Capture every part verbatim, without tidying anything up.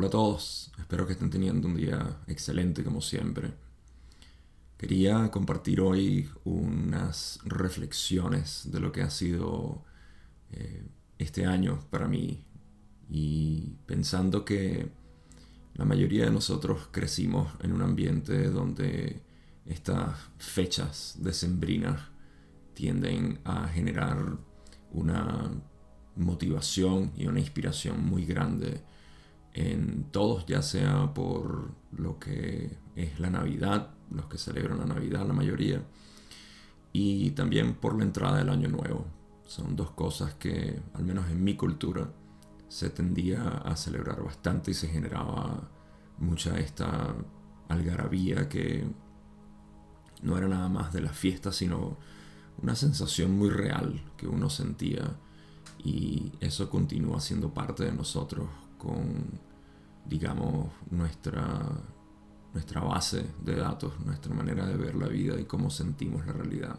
Hola a todos, espero que estén teniendo un día excelente como siempre. Quería compartir hoy unas reflexiones de lo que ha sido eh, este año para mí, y pensando que la mayoría de nosotros crecimos en un ambiente donde estas fechas decembrinas tienden a generar una motivación y una inspiración muy grande en todos, ya sea por lo que es la Navidad, los que celebran la Navidad, la mayoría, y también por la entrada del Año Nuevo. Son dos cosas que, al menos en mi cultura, se tendía a celebrar bastante y se generaba mucha esta algarabía que no era nada más de la fiesta, sino una sensación muy real que uno sentía, y eso continúa siendo parte de nosotros con, digamos, nuestra, nuestra base de datos, nuestra manera de ver la vida y cómo sentimos la realidad.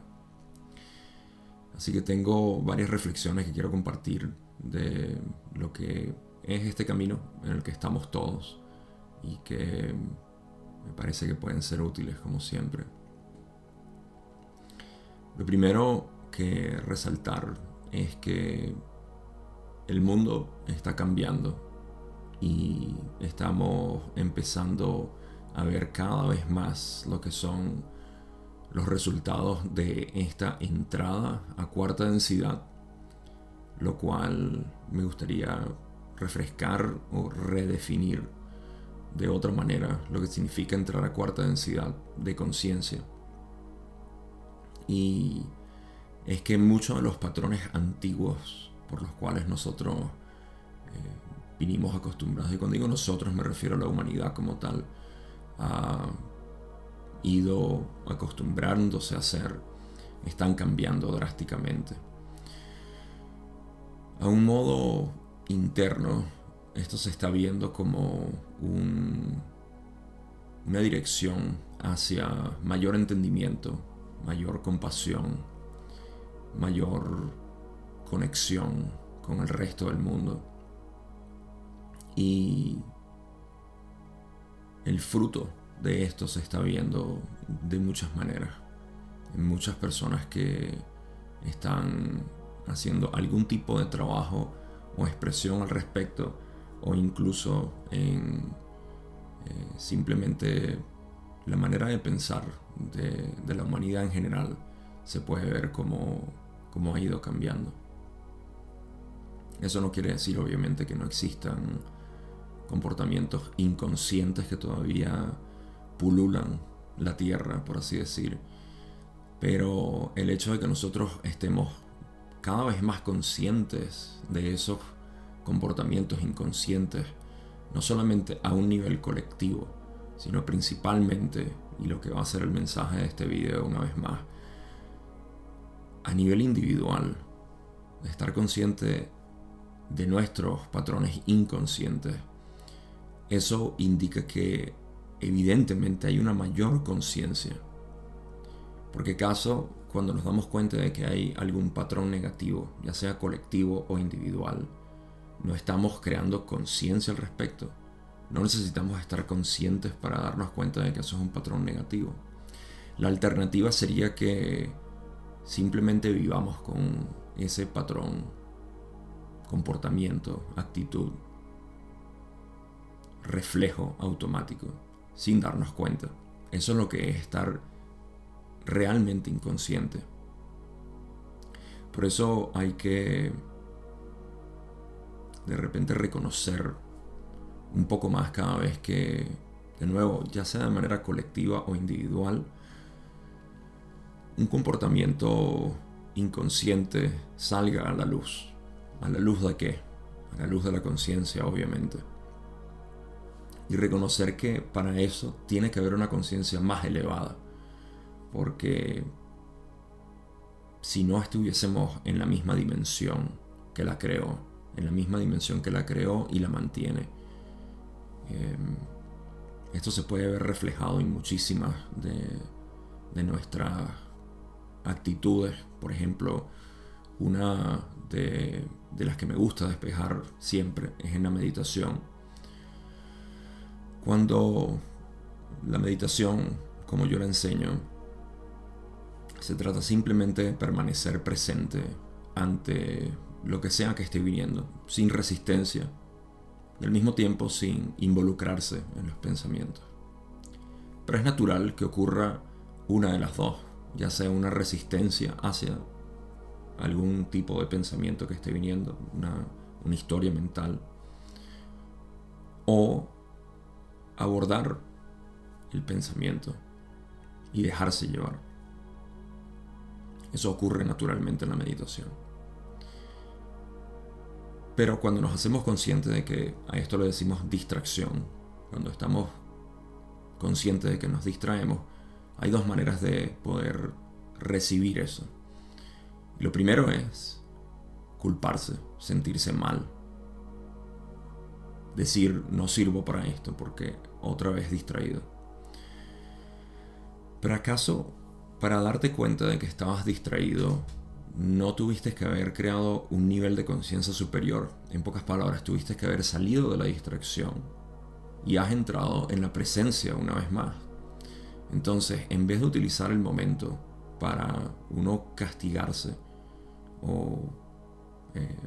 Así que tengo varias reflexiones que quiero compartir de lo que es este camino en el que estamos todos y que me parece que pueden ser útiles como siempre. Lo primero que resaltar es que el mundo está cambiando y estamos empezando a ver cada vez más lo que son los resultados de esta entrada a cuarta densidad, lo cual me gustaría refrescar o redefinir de otra manera lo que significa entrar a cuarta densidad de conciencia. Y es que muchos de los patrones antiguos por los cuales nosotros eh, vinimos acostumbrados, y cuando digo nosotros me refiero a la humanidad como tal, ha ido acostumbrándose a hacer, están cambiando drásticamente. A un modo interno, esto se está viendo como un, una dirección hacia mayor entendimiento, mayor compasión, mayor conexión con el resto del mundo. Y el fruto de esto se está viendo de muchas maneras, en muchas personas que están haciendo algún tipo de trabajo o expresión al respecto, o incluso en eh, simplemente la manera de pensar de, de la humanidad en general. Se puede ver cómo, cómo ha ido cambiando. Eso no quiere decir, obviamente, que no existan comportamientos inconscientes que todavía pululan la tierra, por así decir, pero el hecho de que nosotros estemos cada vez más conscientes de esos comportamientos inconscientes, no solamente a un nivel colectivo, sino principalmente, y lo que va a ser el mensaje de este video una vez más, a nivel individual, de estar consciente de nuestros patrones inconscientes. Eso indica que evidentemente hay una mayor conciencia. Porque acaso cuando nos damos cuenta de que hay algún patrón negativo, ya sea colectivo o individual, no estamos creando conciencia al respecto. No necesitamos estar conscientes para darnos cuenta de que eso es un patrón negativo. La alternativa sería que simplemente vivamos con ese patrón, comportamiento, actitud, reflejo automático, sin darnos cuenta. Eso es lo que es estar realmente inconsciente. Por eso hay que de repente reconocer un poco más cada vez que, de nuevo, ya sea de manera colectiva o individual, un comportamiento inconsciente salga a la luz. ¿A la luz de qué? A la luz de la conciencia, obviamente. Y reconocer que para eso tiene que haber una conciencia más elevada, porque si no estuviésemos en la misma dimensión que la creó, en la misma dimensión que la creó y la mantiene. Eh, esto se puede ver reflejado en muchísimas de, de nuestras actitudes. Por ejemplo, una de, de las que me gusta despejar siempre es en la meditación. Cuando la meditación, como yo la enseño, se trata simplemente de permanecer presente ante lo que sea que esté viniendo, sin resistencia, y al mismo tiempo sin involucrarse en los pensamientos. Pero es natural que ocurra una de las dos, ya sea una resistencia hacia algún tipo de pensamiento que esté viniendo, una, una historia mental, o abordar el pensamiento y dejarse llevar. Eso ocurre naturalmente en la meditación. Pero cuando nos hacemos conscientes de que, a esto le decimos distracción, cuando estamos conscientes de que nos distraemos, hay dos maneras de poder recibir eso. Lo primero es culparse, sentirse mal. Decir, no sirvo para esto porque otra vez distraído. Pero acaso, para darte cuenta de que estabas distraído, no tuviste que haber creado un nivel de conciencia superior. En pocas palabras, tuviste que haber salido de la distracción y has entrado en la presencia una vez más. Entonces, en vez de utilizar el momento para uno castigarse o eh,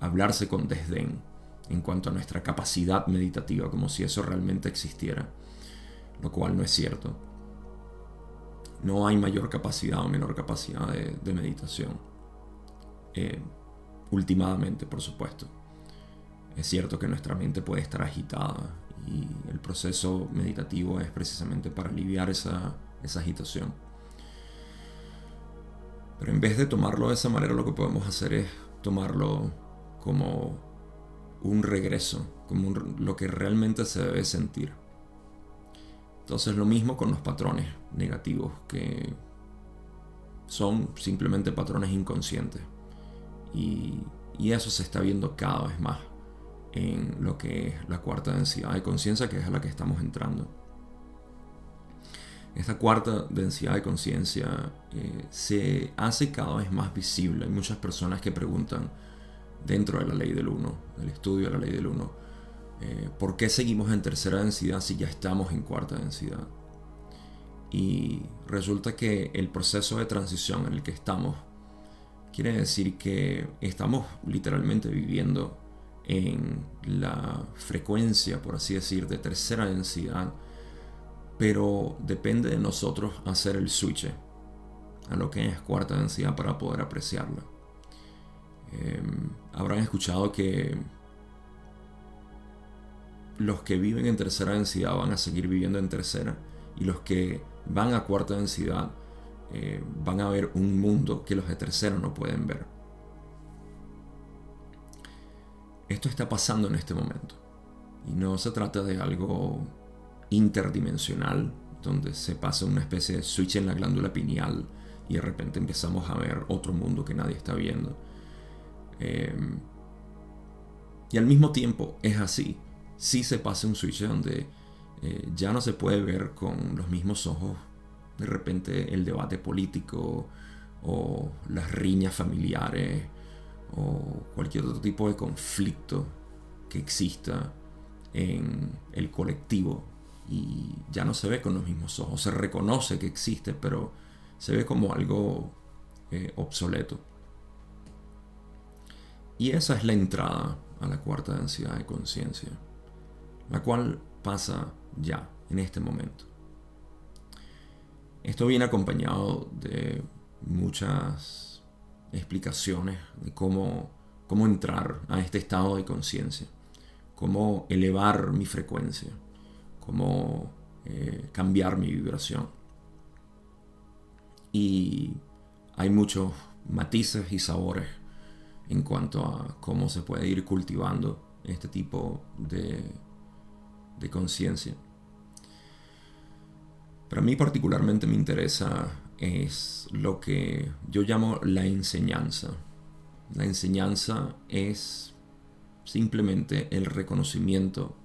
hablarse con desdén en cuanto a nuestra capacidad meditativa, como si eso realmente existiera, lo cual no es cierto. No hay mayor capacidad o menor capacidad de, de meditación, eh, ultimadamente, por supuesto. Es cierto que nuestra mente puede estar agitada y el proceso meditativo es precisamente para aliviar esa, esa agitación. Pero en vez de tomarlo de esa manera, lo que podemos hacer es tomarlo como un regreso, como un, lo que realmente se debe sentir. Entonces, lo mismo con los patrones negativos, que son simplemente patrones inconscientes, y, y eso se está viendo cada vez más en lo que es la cuarta densidad de conciencia, que es a la que estamos entrando. Esta cuarta densidad de conciencia eh, se hace cada vez más visible. Hay muchas personas que preguntan dentro de la ley del uno, del estudio de la ley del uno, eh, ¿por qué seguimos en tercera densidad si ya estamos en cuarta densidad? Y resulta que el proceso de transición en el que estamos quiere decir que estamos literalmente viviendo en la frecuencia, por así decir, de tercera densidad, pero depende de nosotros hacer el switch a lo que es cuarta densidad para poder apreciarla. Eh, habrán escuchado que los que viven en tercera densidad van a seguir viviendo en tercera, y los que van a cuarta densidad eh, van a ver un mundo que los de tercera no pueden ver. Esto está pasando en este momento, y no se trata de algo interdimensional donde se pasa una especie de switch en la glándula pineal y de repente empezamos a ver otro mundo que nadie está viendo. Eh, y al mismo tiempo es así, si sí se pasa un switch donde eh, ya no se puede ver con los mismos ojos de repente el debate político o las riñas familiares o cualquier otro tipo de conflicto que exista en el colectivo, y ya no se ve con los mismos ojos. Se reconoce que existe, pero se ve como algo eh, obsoleto. Y esa es la entrada a la cuarta densidad de conciencia, la cual pasa ya, en este momento. Esto viene acompañado de muchas explicaciones de cómo, cómo entrar a este estado de conciencia, cómo elevar mi frecuencia, cómo eh, cambiar mi vibración. Y hay muchos matices y sabores en cuanto a cómo se puede ir cultivando este tipo de, de conciencia. Para mí particularmente me interesa es lo que yo llamo la enseñanza. La enseñanza es simplemente el reconocimiento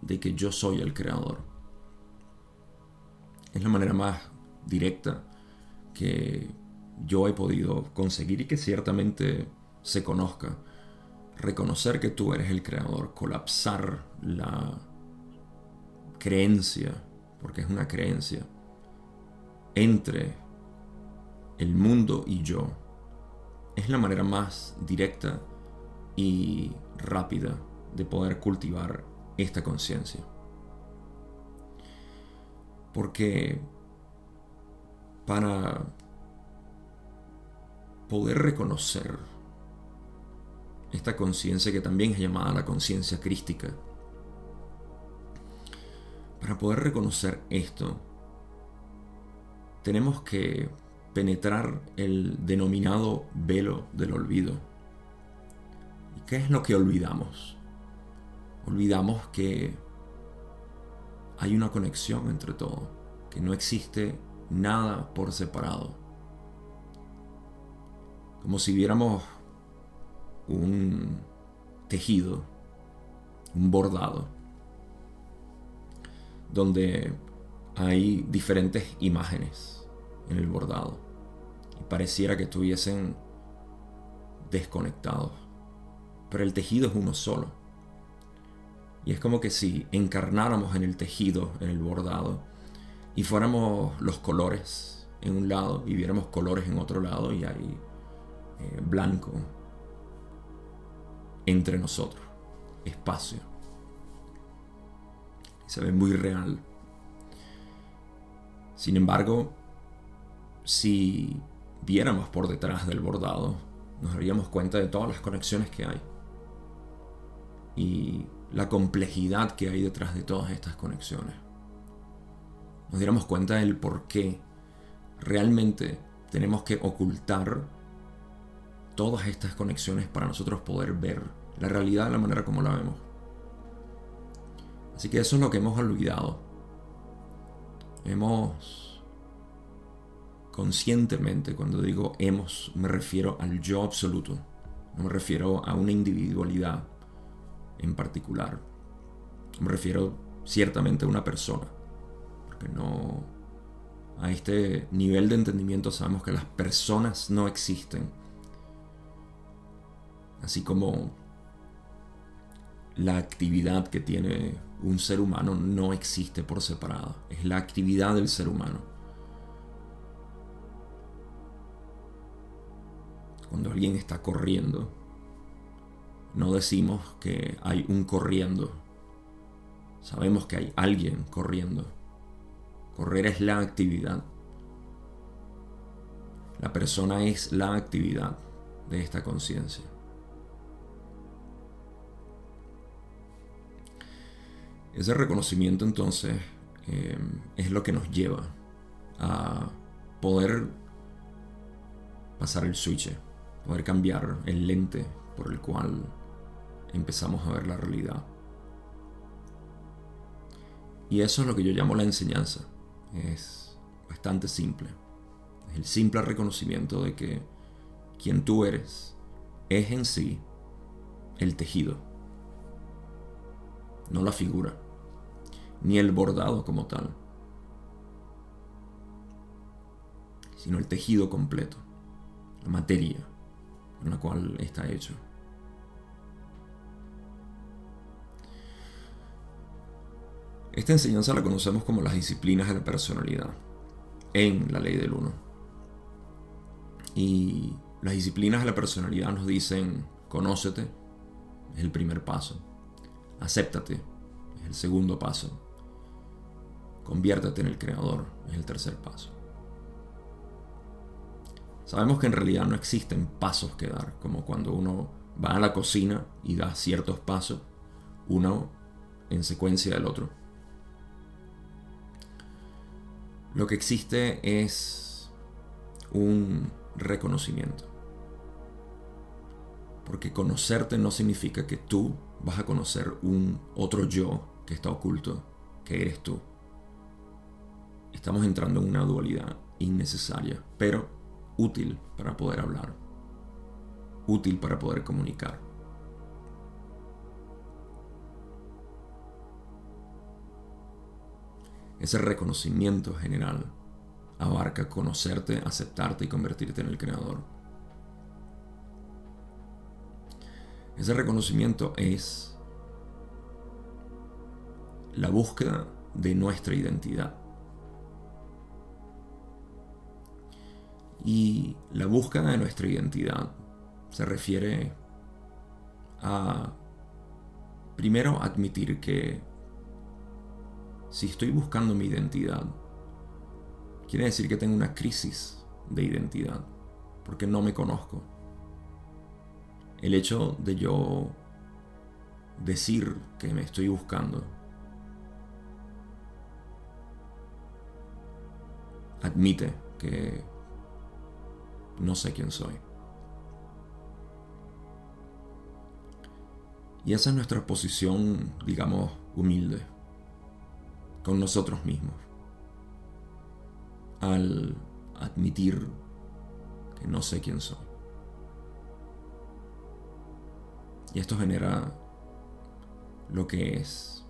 de que yo soy el creador. Es la manera más directa que yo he podido conseguir y que ciertamente se conozca. Reconocer que tú eres el creador, colapsar la creencia, porque es una creencia, entre el mundo y yo es la manera más directa y rápida de poder cultivar esta conciencia. Porque para poder reconocer esta conciencia, que también es llamada la conciencia crística, para poder reconocer esto, tenemos que penetrar el denominado velo del olvido. ¿Y qué es lo que olvidamos? Olvidamos que hay una conexión entre todo, que no existe nada por separado. Como si viéramos un tejido, un bordado, donde hay diferentes imágenes en el bordado y pareciera que estuviesen desconectados, pero el tejido es uno solo, y es como que si encarnáramos en el tejido, en el bordado, y fuéramos los colores en un lado y viéramos colores en otro lado, y hay eh, blanco entre nosotros, espacio, se ve muy real. Sin embargo, si viéramos por detrás del bordado, nos daríamos cuenta de todas las conexiones que hay y la complejidad que hay detrás de todas estas conexiones. Nos diéramos cuenta del por qué realmente tenemos que ocultar todas estas conexiones para nosotros poder ver la realidad de la manera como la vemos. Así que eso es lo que hemos olvidado. Hemos conscientemente, cuando digo hemos, me refiero al yo absoluto, no me refiero a una individualidad en particular, me refiero ciertamente a una persona, porque no, a este nivel de entendimiento sabemos que las personas no existen, así como la actividad que tiene un ser humano no existe por separado, es la actividad del ser humano. Cuando alguien está corriendo, no decimos que hay un corriendo, sabemos que hay alguien corriendo. Correr es la actividad. La persona es la actividad de esta conciencia. Ese reconocimiento, entonces, eh, es lo que nos lleva a poder pasar el switch, poder cambiar el lente por el cual empezamos a ver la realidad. Y eso es lo que yo llamo la enseñanza. Es bastante simple. Es el simple reconocimiento de que quien tú eres es en sí el tejido, no la figura, ni el bordado como tal, sino el tejido completo, la materia con la cual está hecho. Esta enseñanza la conocemos como las disciplinas de la personalidad en la ley del uno. Y las disciplinas de la personalidad nos dicen: conócete, es el primer paso. Acéptate, es el segundo paso. Conviértete en el creador, es el tercer paso. Sabemos que en realidad no existen pasos que dar, como cuando uno va a la cocina y da ciertos pasos, uno en secuencia del otro. Lo que existe es un reconocimiento. Porque conocerte no significa que tú vas a conocer un otro yo que está oculto, que eres tú. Estamos entrando en una dualidad innecesaria, pero útil para poder hablar, útil para poder comunicar. Ese reconocimiento general abarca conocerte, aceptarte y convertirte en el creador. Ese reconocimiento es la búsqueda de nuestra identidad. Y la búsqueda de nuestra identidad se refiere a, primero, admitir que si estoy buscando mi identidad, quiere decir que tengo una crisis de identidad, porque no me conozco. El hecho de yo decir que me estoy buscando, admite que no sé quién soy. Y esa es nuestra posición, digamos, humilde, con nosotros mismos. Al admitir que no sé quién soy. Y esto genera lo que es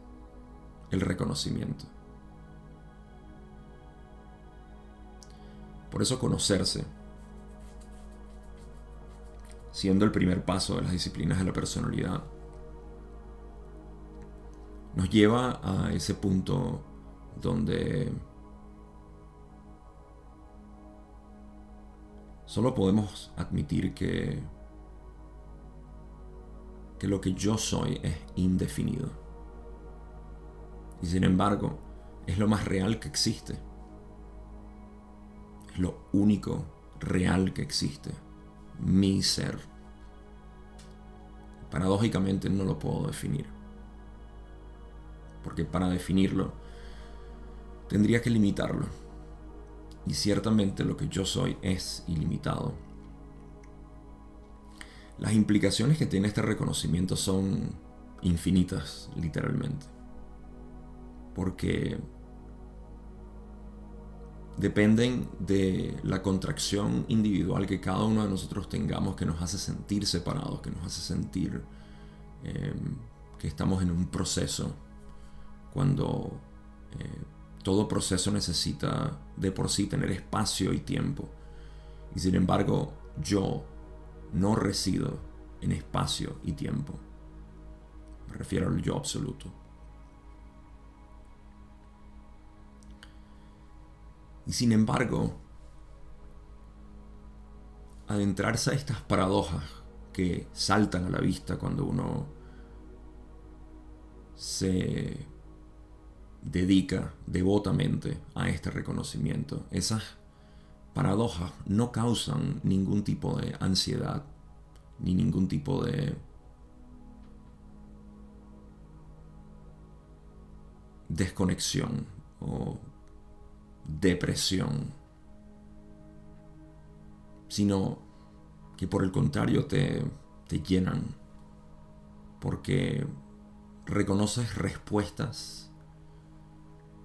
el reconocimiento. Por eso conocerse, siendo el primer paso de las disciplinas de la personalidad, nos lleva a ese punto donde solo podemos admitir que, que lo que yo soy es indefinido. Y sin embargo, es lo más real que existe. Es lo único real que existe. Mi ser. Paradójicamente no lo puedo definir. Porque para definirlo tendría que limitarlo. Y ciertamente lo que yo soy es ilimitado. Las implicaciones que tiene este reconocimiento son infinitas, literalmente. Porque dependen de la contracción individual que cada uno de nosotros tengamos, que nos hace sentir separados, que nos hace sentir eh, que estamos en un proceso. Cuando eh, todo proceso necesita de por sí tener espacio y tiempo. Y sin embargo, yo no resido en espacio y tiempo. Me refiero al yo absoluto. Y sin embargo, adentrarse a estas paradojas que saltan a la vista cuando uno se dedica devotamente a este reconocimiento. Esas paradojas no causan ningún tipo de ansiedad, ni ningún tipo de desconexión o depresión, sino que por el contrario te, te llenan, porque reconoces respuestas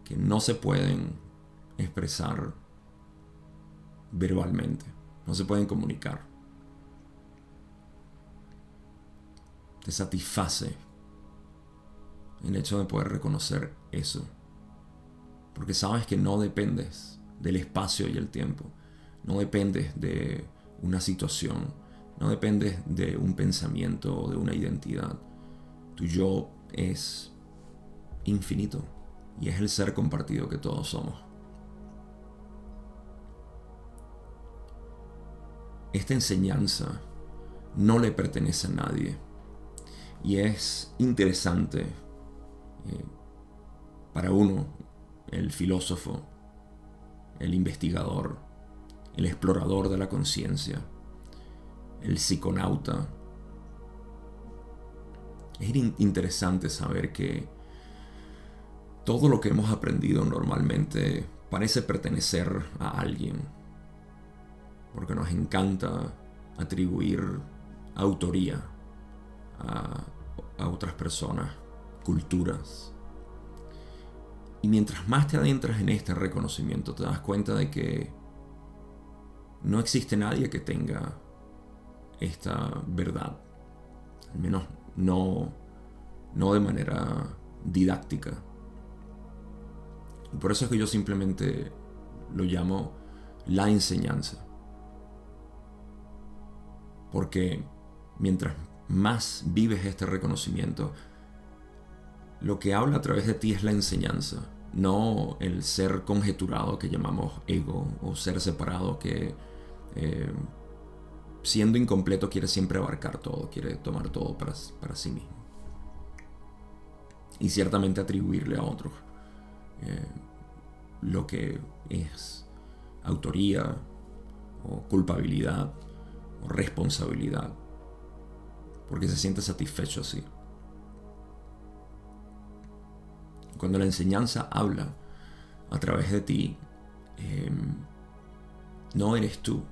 que no se pueden expresar verbalmente, no se pueden comunicar. Te satisface el hecho de poder reconocer eso, porque sabes que no dependes del espacio y el tiempo, no dependes de una situación, no dependes de un pensamiento o de una identidad. Tu yo es infinito. Y es el ser compartido que todos somos. Esta enseñanza no le pertenece a nadie. Y es interesante eh, para uno, el filósofo, el investigador, el explorador de la conciencia, el psiconauta. Es in- interesante saber que todo lo que hemos aprendido normalmente parece pertenecer a alguien, porque nos encanta atribuir autoría a, a otras personas, culturas. Y mientras más te adentras en este reconocimiento, te das cuenta de que no existe nadie que tenga esta verdad, al menos no, no de manera didáctica. Y por eso es que yo simplemente lo llamo la enseñanza. Porque mientras más vives este reconocimiento, lo que habla a través de ti es la enseñanza. no el ser conjeturado que llamamos ego o ser separado que eh, siendo incompleto quiere siempre abarcar todo, quiere tomar todo para, para sí mismo y ciertamente atribuirle a otros eh, lo que es autoría o culpabilidad o responsabilidad, porque se siente satisfecho así. Cuando la enseñanza habla a través de ti, eh, no eres tú,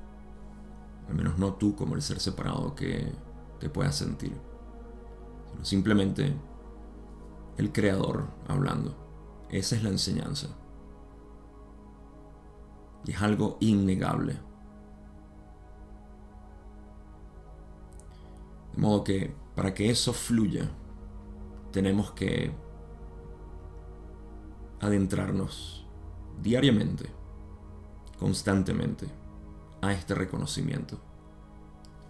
al menos no tú como el ser separado que te puedas sentir, sino simplemente el creador hablando. Esa es la enseñanza y es algo innegable. De modo que para que eso fluya tenemos que adentrarnos diariamente, constantemente, a este reconocimiento,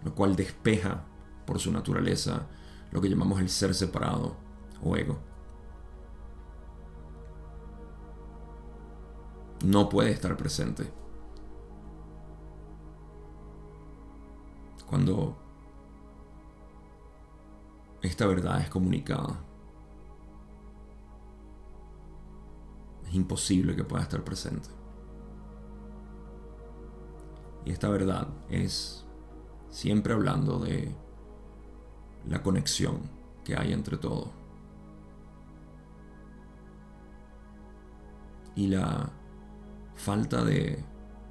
lo cual despeja por su naturaleza lo que llamamos el ser separado o ego. No puede estar presente. Cuando esta verdad es comunicada, es imposible que pueda estar presente. Y esta verdad es siempre hablando de la conexión que hay entre todo y la falta de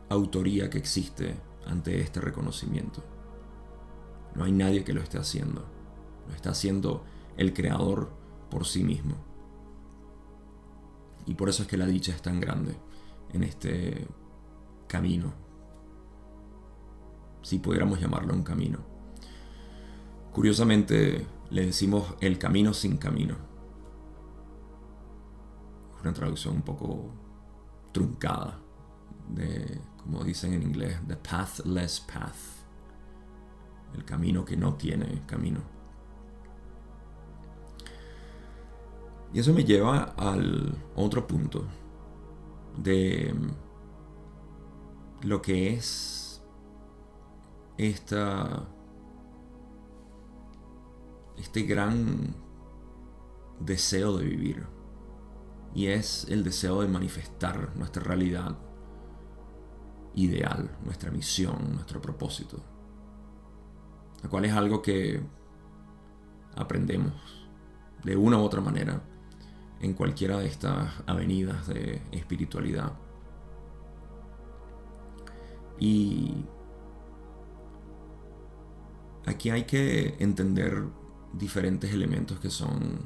autoría que existe ante este reconocimiento. No hay nadie que lo esté haciendo. Lo está haciendo el creador por sí mismo. Y por eso es que la dicha es tan grande en este camino, si pudiéramos llamarlo un camino. Curiosamente le decimos el camino sin camino. Es una traducción un poco truncada de, como dicen en inglés, the pathless path, el camino que no tiene camino. Y eso me lleva al otro punto de lo que es esta, este gran deseo de vivir, y es el deseo de manifestar nuestra realidad ideal, nuestra misión, nuestro propósito, lo cual es algo que aprendemos de una u otra manera en cualquiera de estas avenidas de espiritualidad. Y aquí hay que entender diferentes elementos que son,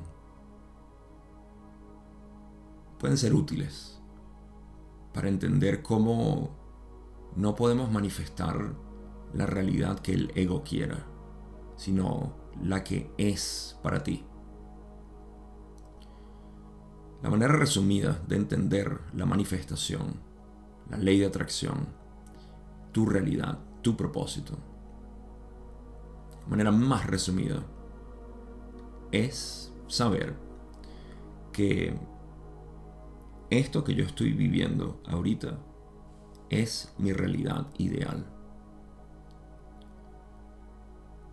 pueden ser útiles para entender cómo no podemos manifestar la realidad que el ego quiera, sino la que es para ti. La manera resumida de entender la manifestación, la ley de atracción, tu realidad, tu propósito, la manera más resumida es saber que esto que yo estoy viviendo ahorita es mi realidad ideal.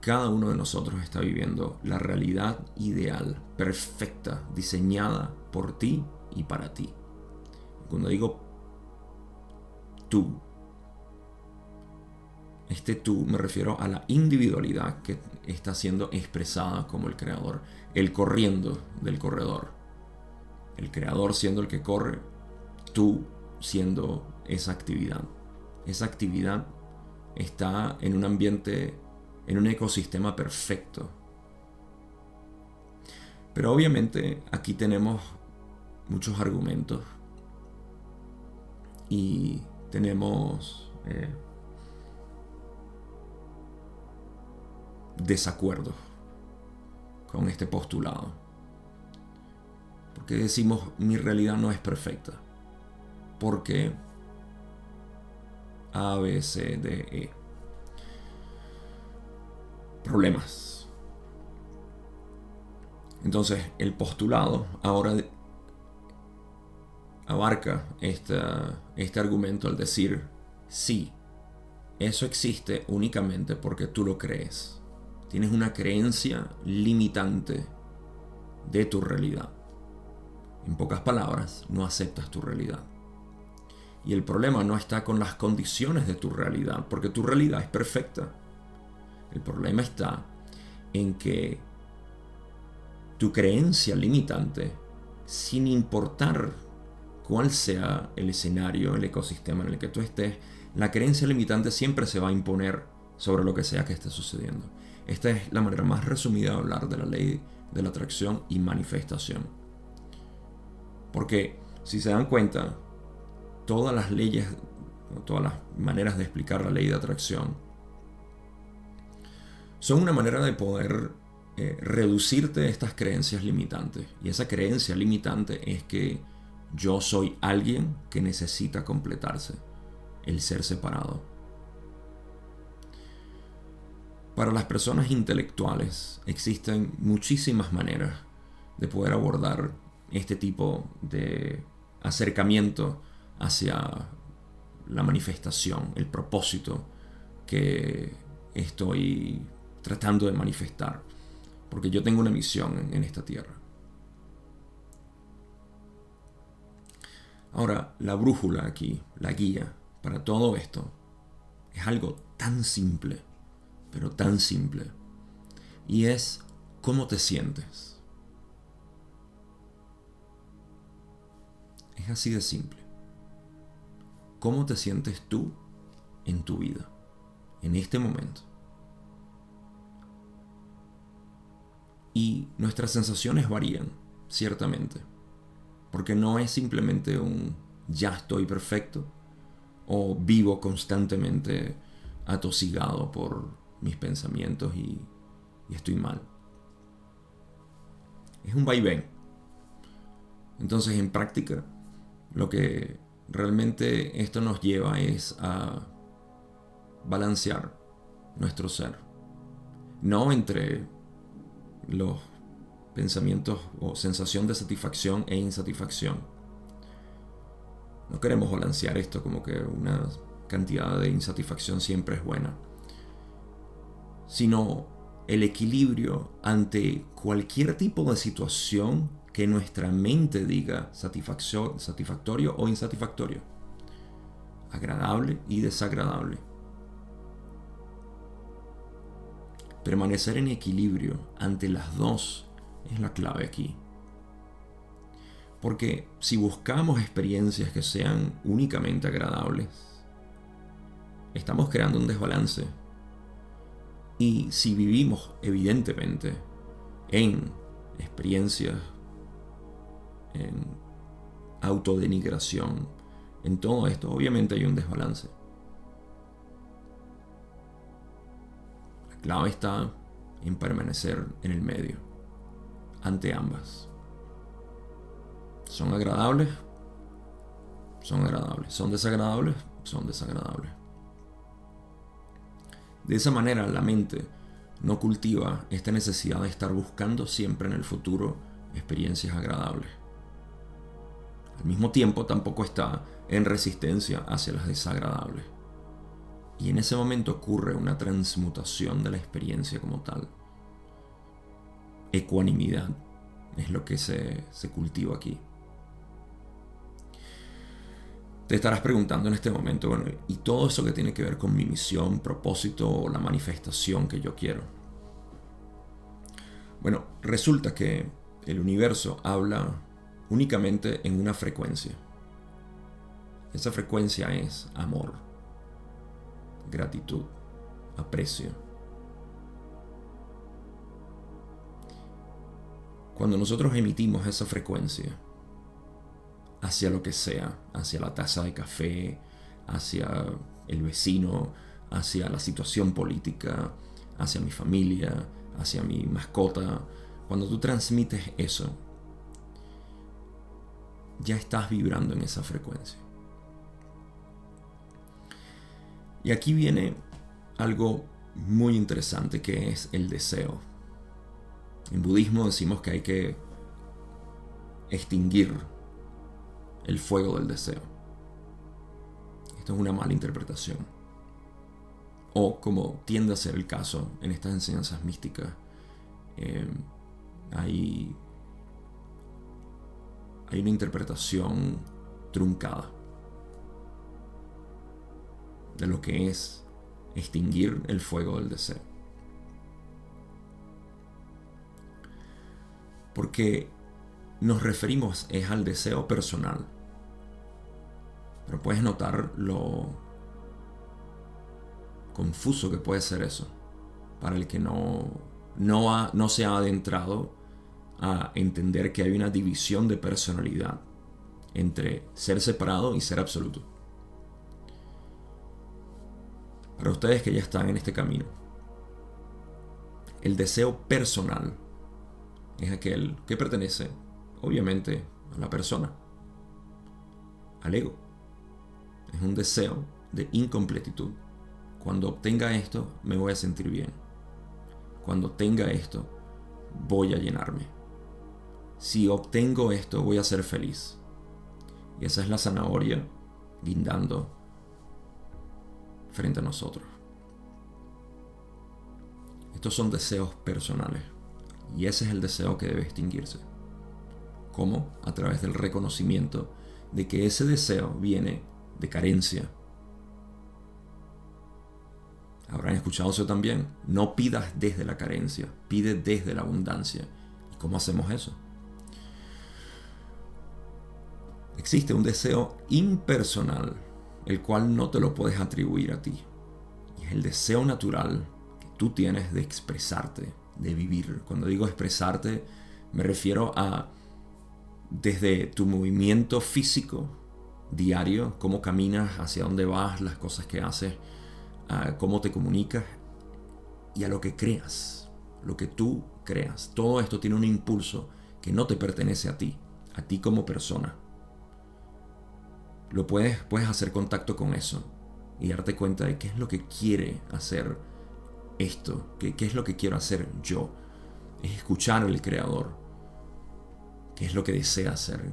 Cada uno de nosotros está viviendo la realidad ideal, perfecta, diseñada por ti y para ti. Cuando digo tú, este tú me refiero a la individualidad que está siendo expresada como el creador, el corriendo del corredor, el creador siendo el que corre, tú siendo esa actividad. Esa actividad está en un ambiente, en un ecosistema perfecto. Pero obviamente aquí tenemos muchos argumentos y tenemos eh, desacuerdos con este postulado, porque decimos mi realidad no es perfecta porque A, B, C, D, E. Problemas. Entonces el postulado ahora abarca esta, este argumento al decir, sí, eso existe únicamente porque tú lo crees. Tienes una creencia limitante de tu realidad. En pocas palabras, no aceptas tu realidad. Y el problema no está con las condiciones de tu realidad, porque tu realidad es perfecta. El problema está en que tu creencia limitante, sin importar cuál sea el escenario, el ecosistema en el que tú estés, la creencia limitante siempre se va a imponer sobre lo que sea que esté sucediendo. Esta es la manera más resumida de hablar de la ley de la atracción y manifestación. Porque, si se dan cuenta, todas las leyes, todas las maneras de explicar la ley de atracción son una manera de poder eh, reducirte estas creencias limitantes. Y esa creencia limitante es que yo soy alguien que necesita completarse, el ser separado. Para las personas intelectuales existen muchísimas maneras de poder abordar este tipo de acercamiento hacia la manifestación, el propósito que estoy tratando de manifestar, porque yo tengo una misión en esta tierra. Ahora, la brújula aquí, la guía para todo esto, es algo tan simple, pero tan simple, y es cómo te sientes. Es así de simple. ¿Cómo te sientes tú en tu vida, en este momento? Y nuestras sensaciones varían, ciertamente, porque no es simplemente un ya estoy perfecto o vivo constantemente atosigado por mis pensamientos y, y estoy mal. Es un vaivén. Entonces, en práctica, lo que realmente esto nos lleva es a balancear nuestro ser, no entre los pensamientos o sensación de satisfacción e insatisfacción. No queremos balancear esto como que una cantidad de insatisfacción siempre es buena, sino el equilibrio ante cualquier tipo de situación que nuestra mente diga satisfactorio o insatisfactorio, agradable y desagradable. Permanecer en equilibrio ante las dos es la clave aquí. Porque si buscamos experiencias que sean únicamente agradables, estamos creando un desbalance. Y si vivimos, evidentemente, en experiencias, en autodenigración, en todo esto, obviamente hay un desbalance. La clave está en permanecer en el medio, ante ambas. ¿Son agradables? Son agradables. ¿Son desagradables? Son desagradables. De esa manera, la mente no cultiva esta necesidad de estar buscando siempre en el futuro experiencias agradables. Al mismo tiempo, tampoco está en resistencia hacia las desagradables. Y en ese momento ocurre una transmutación de la experiencia como tal. Ecuanimidad es lo que se, se cultiva aquí. Te estarás preguntando en este momento, bueno, ¿y todo eso que tiene que ver con mi misión, propósito o la manifestación que yo quiero? Bueno, resulta que el universo habla únicamente en una frecuencia. Esa frecuencia es amor, gratitud, aprecio. Cuando nosotros emitimos esa frecuencia hacia lo que sea, hacia la taza de café, hacia el vecino, hacia la situación política, hacia mi familia, hacia mi mascota, cuando tú transmites eso, ya estás vibrando en esa frecuencia. Y aquí viene algo muy interesante, que es el deseo. En budismo decimos que hay que extinguir el fuego del deseo. Esto es una mala interpretación, o como tiende a ser el caso en estas enseñanzas místicas. Eh, hay, hay una interpretación truncada de lo que es extinguir el fuego del deseo. Porque nos referimos es al deseo personal. Pero puedes notar lo confuso que puede ser eso para el que no, no, ha, no se ha adentrado a entender que hay una división de personalidad entre ser separado y ser absoluto. Para ustedes que ya están en este camino, el deseo personal es aquel que pertenece, obviamente, a la persona, al ego. Es un deseo de incompletitud. Cuando obtenga esto, me voy a sentir bien. Cuando tenga esto, voy a llenarme. Si obtengo esto, voy a ser feliz. Y esa es la zanahoria guindando frente a nosotros. Estos son deseos personales. Y ese es el deseo que debe extinguirse. ¿Cómo? A través del reconocimiento de que ese deseo viene de carencia. Habrán escuchado eso también. No pidas desde la carencia, pide desde la abundancia. ¿Y cómo hacemos eso? Existe un deseo impersonal, el cual no te lo puedes atribuir a ti. Y es el deseo natural que tú tienes de expresarte, de vivir. Cuando digo expresarte, me refiero a desde tu movimiento físico diario, cómo caminas, hacia dónde vas, las cosas que haces, a cómo te comunicas y a lo que creas, lo que tú creas. Todo esto tiene un impulso que no te pertenece a ti, a ti como persona. Lo puedes, puedes hacer contacto con eso y darte cuenta de qué es lo que quiere hacer esto, qué, qué es lo que quiero hacer yo. Es escuchar al creador, qué es lo que desea hacer.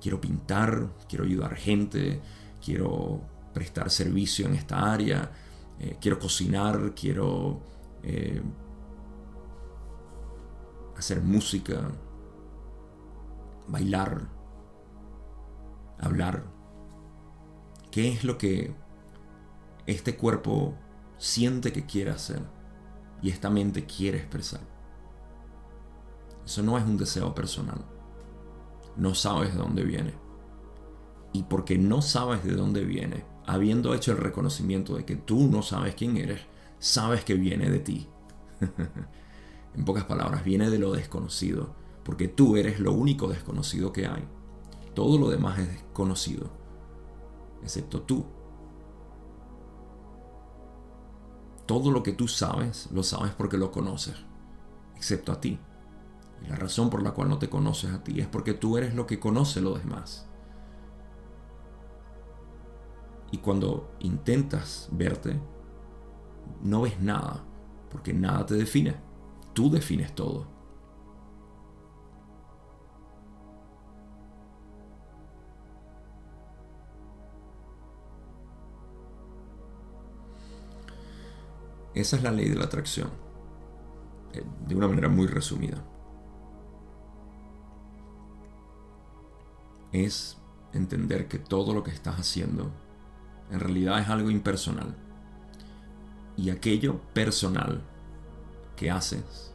Quiero pintar, quiero ayudar gente, quiero prestar servicio en esta área, eh, quiero cocinar, quiero eh, hacer música, bailar, hablar. ¿Qué es lo que este cuerpo siente que quiere hacer y esta mente quiere expresar? Eso no es un deseo personal. No sabes de dónde viene. Y porque no sabes de dónde viene, habiendo hecho el reconocimiento de que tú no sabes quién eres, sabes que viene de ti. En pocas palabras, viene de lo desconocido, porque tú eres lo único desconocido que hay. Todo lo demás es desconocido, excepto tú. Todo lo que tú sabes, lo sabes porque lo conoces, excepto a ti. Y la razón por la cual no te conoces a ti es porque tú eres lo que conoce lo demás. Y cuando intentas verte, no ves nada, porque nada te define. Tú defines todo. Esa es la ley de la atracción, de una manera muy resumida. Es entender que todo lo que estás haciendo en realidad es algo impersonal. Y aquello personal que haces,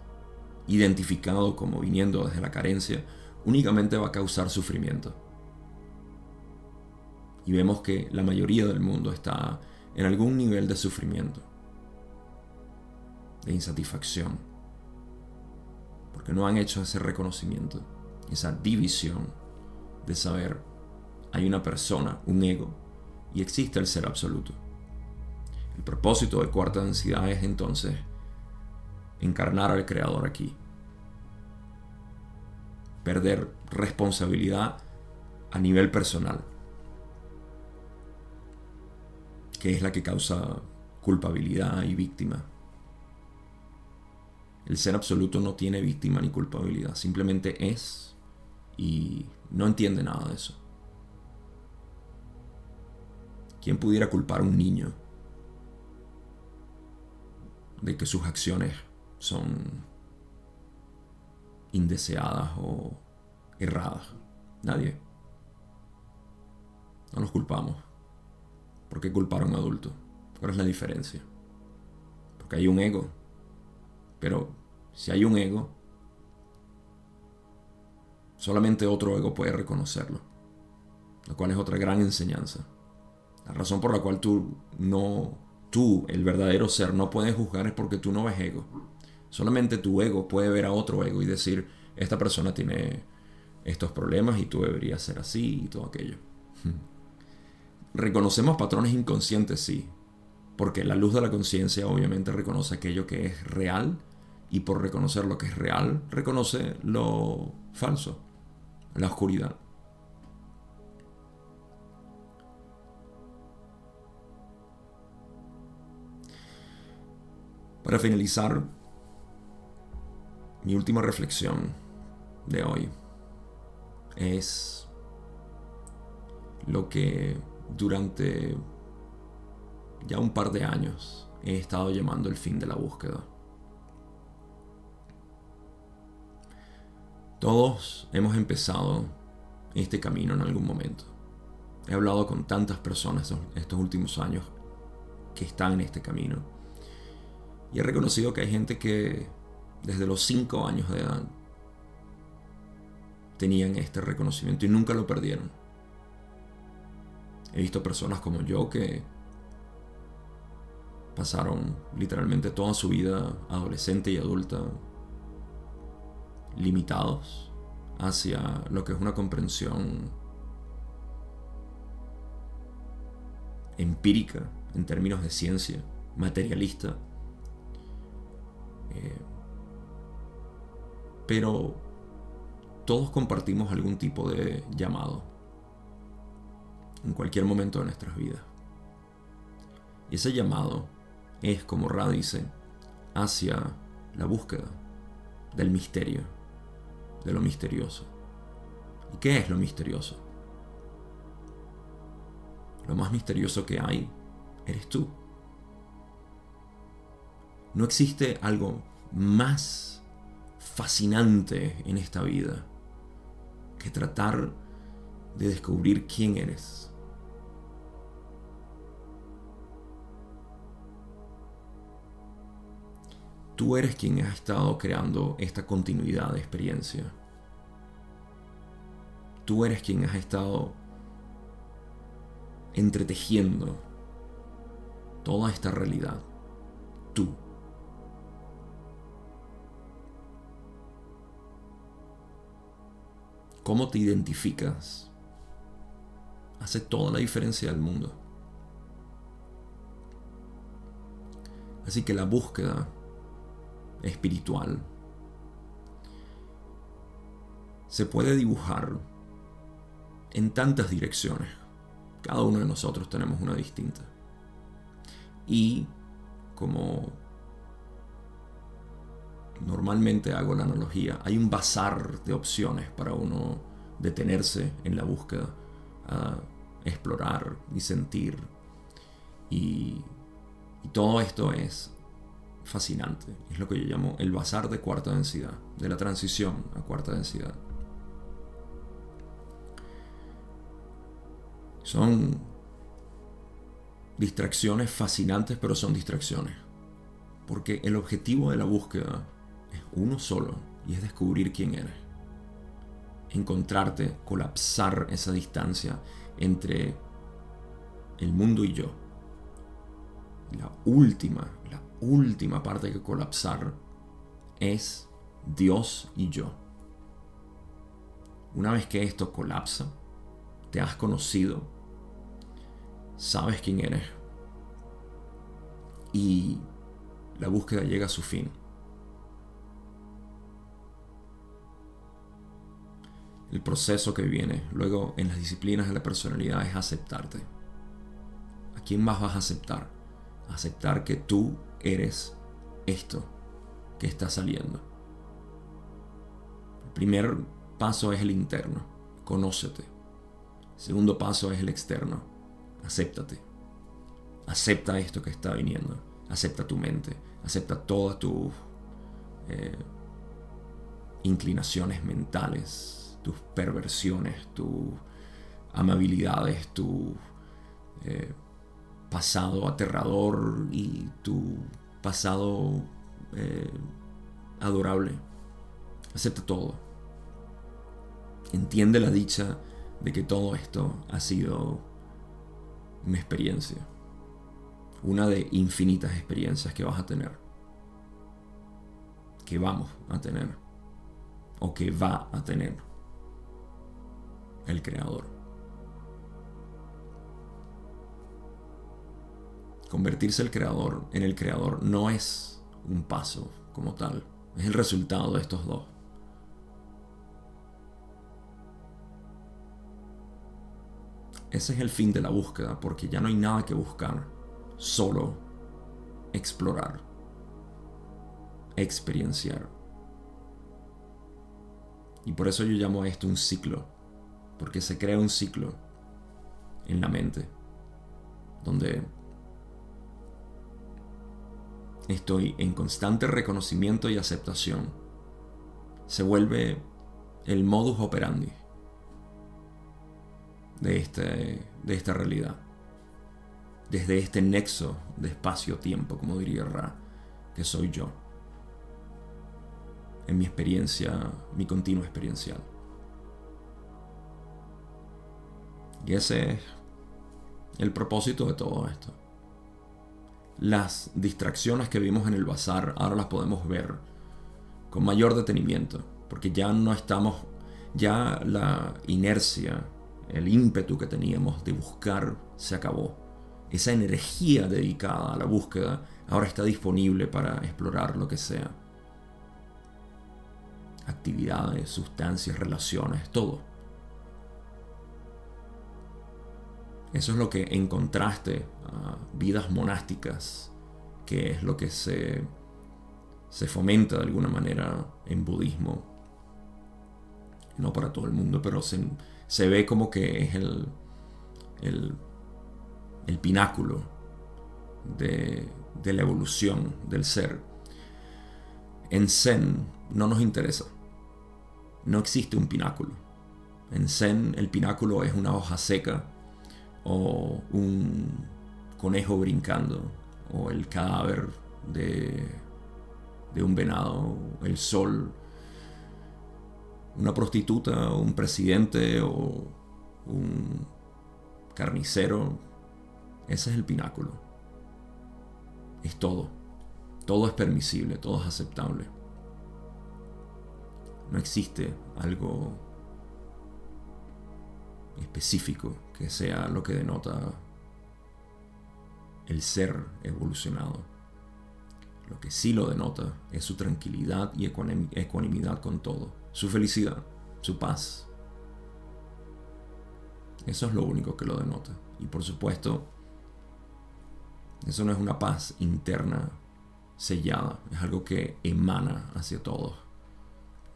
identificado como viniendo desde la carencia, únicamente va a causar sufrimiento. Y vemos que la mayoría del mundo está en algún nivel de sufrimiento, de insatisfacción, porque no han hecho ese reconocimiento, esa división de saber: hay una persona, un ego, y existe el ser absoluto. El propósito de cuarta densidad es entonces encarnar al creador aquí. Perder responsabilidad a nivel personal, que es la que causa culpabilidad y víctima. El ser absoluto no tiene víctima ni culpabilidad, simplemente es y no entiende nada de eso. ¿Quién pudiera culpar a un niño de que sus acciones son indeseadas o erradas? Nadie. No los culpamos. ¿Por qué culpar a un adulto? ¿Cuál es la diferencia? Porque hay un ego. Pero si hay un ego, solamente otro ego puede reconocerlo, lo cual es otra gran enseñanza. La razón por la cual tú, no, tú, el verdadero ser, no puedes juzgar es porque tú no ves ego. Solamente tu ego puede ver a otro ego y decir, esta persona tiene estos problemas y tú deberías ser así y todo aquello. Reconocemos patrones inconscientes, sí, porque la luz de la conciencia obviamente reconoce aquello que es real y por reconocer lo que es real, reconoce lo falso, la oscuridad. Para finalizar, mi última reflexión de hoy es lo que durante ya un par de años he estado llamando el fin de la búsqueda. Todos hemos empezado este camino en algún momento. He hablado con tantas personas estos últimos años que están en este camino. Y he reconocido que hay gente que desde los cinco años de edad tenían este reconocimiento y nunca lo perdieron. He visto personas como yo que pasaron literalmente toda su vida adolescente y adulta limitados hacia lo que es una comprensión empírica en términos de ciencia, materialista. Pero todos compartimos algún tipo de llamado en cualquier momento de nuestras vidas. Y ese llamado es, como Ra dice, hacia la búsqueda del misterio, de lo misterioso. ¿Y qué es lo misterioso? Lo más misterioso que hay eres tú. No existe algo más fascinante en esta vida que tratar de descubrir quién eres. Tú eres quien ha estado creando esta continuidad de experiencia. Tú eres quien has estado entretejiendo toda esta realidad. Tú. Cómo te identificas hace toda la diferencia del mundo. Así que la búsqueda espiritual se puede dibujar en tantas direcciones. Cada uno de nosotros tenemos una distinta. Y como normalmente hago la analogía, hay un bazar de opciones para uno detenerse en la búsqueda, a explorar y sentir. Y, y todo esto es fascinante. Es lo que yo llamo el bazar de cuarta densidad, de la transición a cuarta densidad. Son distracciones fascinantes, pero son distracciones. Porque el objetivo de la búsqueda es uno solo, y es descubrir quién eres. Encontrarte, colapsar esa distancia entre el mundo y yo. La última, la última parte que colapsar es Dios y yo. Una vez que esto colapsa, te has conocido, sabes quién eres y la búsqueda llega a su fin. El proceso que viene luego en las disciplinas de la personalidad es aceptarte. ¿A quién más vas a aceptar? Aceptar que tú eres esto que está saliendo. El primer paso es el interno, conócete. El segundo paso es el externo, acéptate. acepta esto que está viniendo, acepta tu mente, acepta todas tus eh, inclinaciones mentales, tus perversiones, tus amabilidades, tu eh, pasado aterrador y tu pasado eh, adorable. Acepta todo. Entiende la dicha de que todo esto ha sido una experiencia, una de infinitas experiencias que vas a tener, que vamos a tener, o que va a tener el Creador. Convertirse el creador, en el creador no es un paso como tal, es el resultado de estos dos. Ese es el fin de la búsqueda, porque ya no hay nada que buscar, solo explorar, experienciar. Y por eso yo llamo a esto un ciclo, porque se crea un ciclo en la mente, donde estoy en constante reconocimiento y aceptación. Se vuelve el modus operandi de, este, de esta realidad, desde este nexo de espacio-tiempo, como diría Ra, que soy yo, en mi experiencia, mi continuo experiencial. Y ese es el propósito de todo esto. Las distracciones que vimos en el bazar ahora las podemos ver con mayor detenimiento, porque ya no estamos, ya la inercia, el ímpetu que teníamos de buscar se acabó. Esa energía dedicada a la búsqueda ahora está disponible para explorar lo que sea. Actividades, sustancias, relaciones, todo. Eso es lo que, en contraste a vidas monásticas, que es lo que se, se fomenta de alguna manera en budismo. No para todo el mundo, pero se, se ve como que es el, el, el pináculo de, de la evolución del ser. En Zen no nos interesa. No existe un pináculo. En Zen el pináculo es una hoja seca, o un conejo brincando, o el cadáver de, de un venado, el sol, una prostituta, un presidente o un carnicero. Ese es el pináculo. Es todo. Todo es permisible, todo es aceptable. No existe algo específico que sea lo que denota el ser evolucionado. Lo que sí lo denota es su tranquilidad y ecuanimidad con todo, su felicidad, su paz. Eso es lo único que lo denota. Y por supuesto, eso no es una paz interna sellada, es algo que emana hacia todos.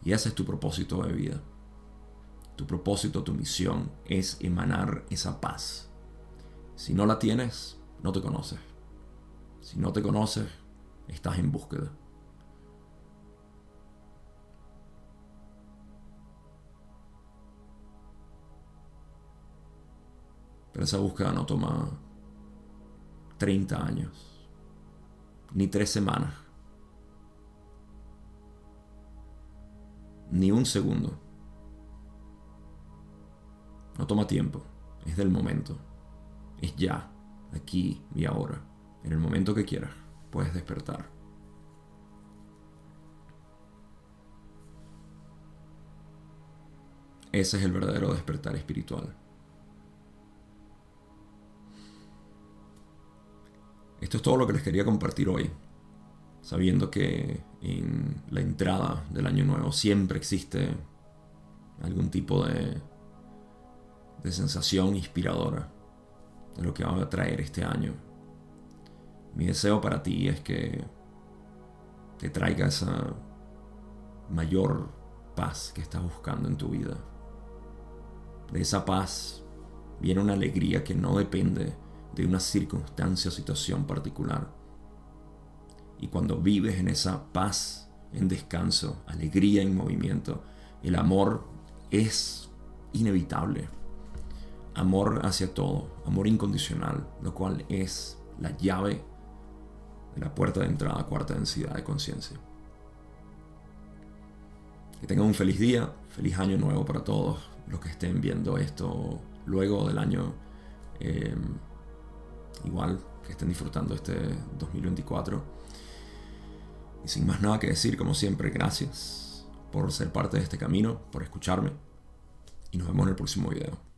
Y ese es tu propósito de vida. Tu propósito, tu misión es emanar esa paz. Si no la tienes, no te conoces. Si no te conoces, estás en búsqueda. Pero esa búsqueda no toma treinta años, ni tres semanas, ni un segundo. No toma tiempo, es del momento, es ya, aquí y ahora, en el momento que quieras, puedes despertar. Ese es el verdadero despertar espiritual. Esto es todo lo que les quería compartir hoy, sabiendo que en la entrada del año nuevo siempre existe algún tipo de de sensación inspiradora de lo que va a traer este año. Mi deseo para ti es que te traiga esa mayor paz que estás buscando en tu vida. De esa paz viene una alegría que no depende de una circunstancia o situación particular. Y cuando vives en esa paz, en descanso, alegría en movimiento, el amor es inevitable. Amor hacia todo, amor incondicional, lo cual es la llave de la puerta de entrada a cuarta densidad de conciencia. Que tengan un feliz día, feliz año nuevo para todos los que estén viendo esto luego del año. Eh, igual que estén disfrutando este dos mil veinticuatro. Y sin más nada que decir, como siempre, gracias por ser parte de este camino, por escucharme. Y nos vemos en el próximo video.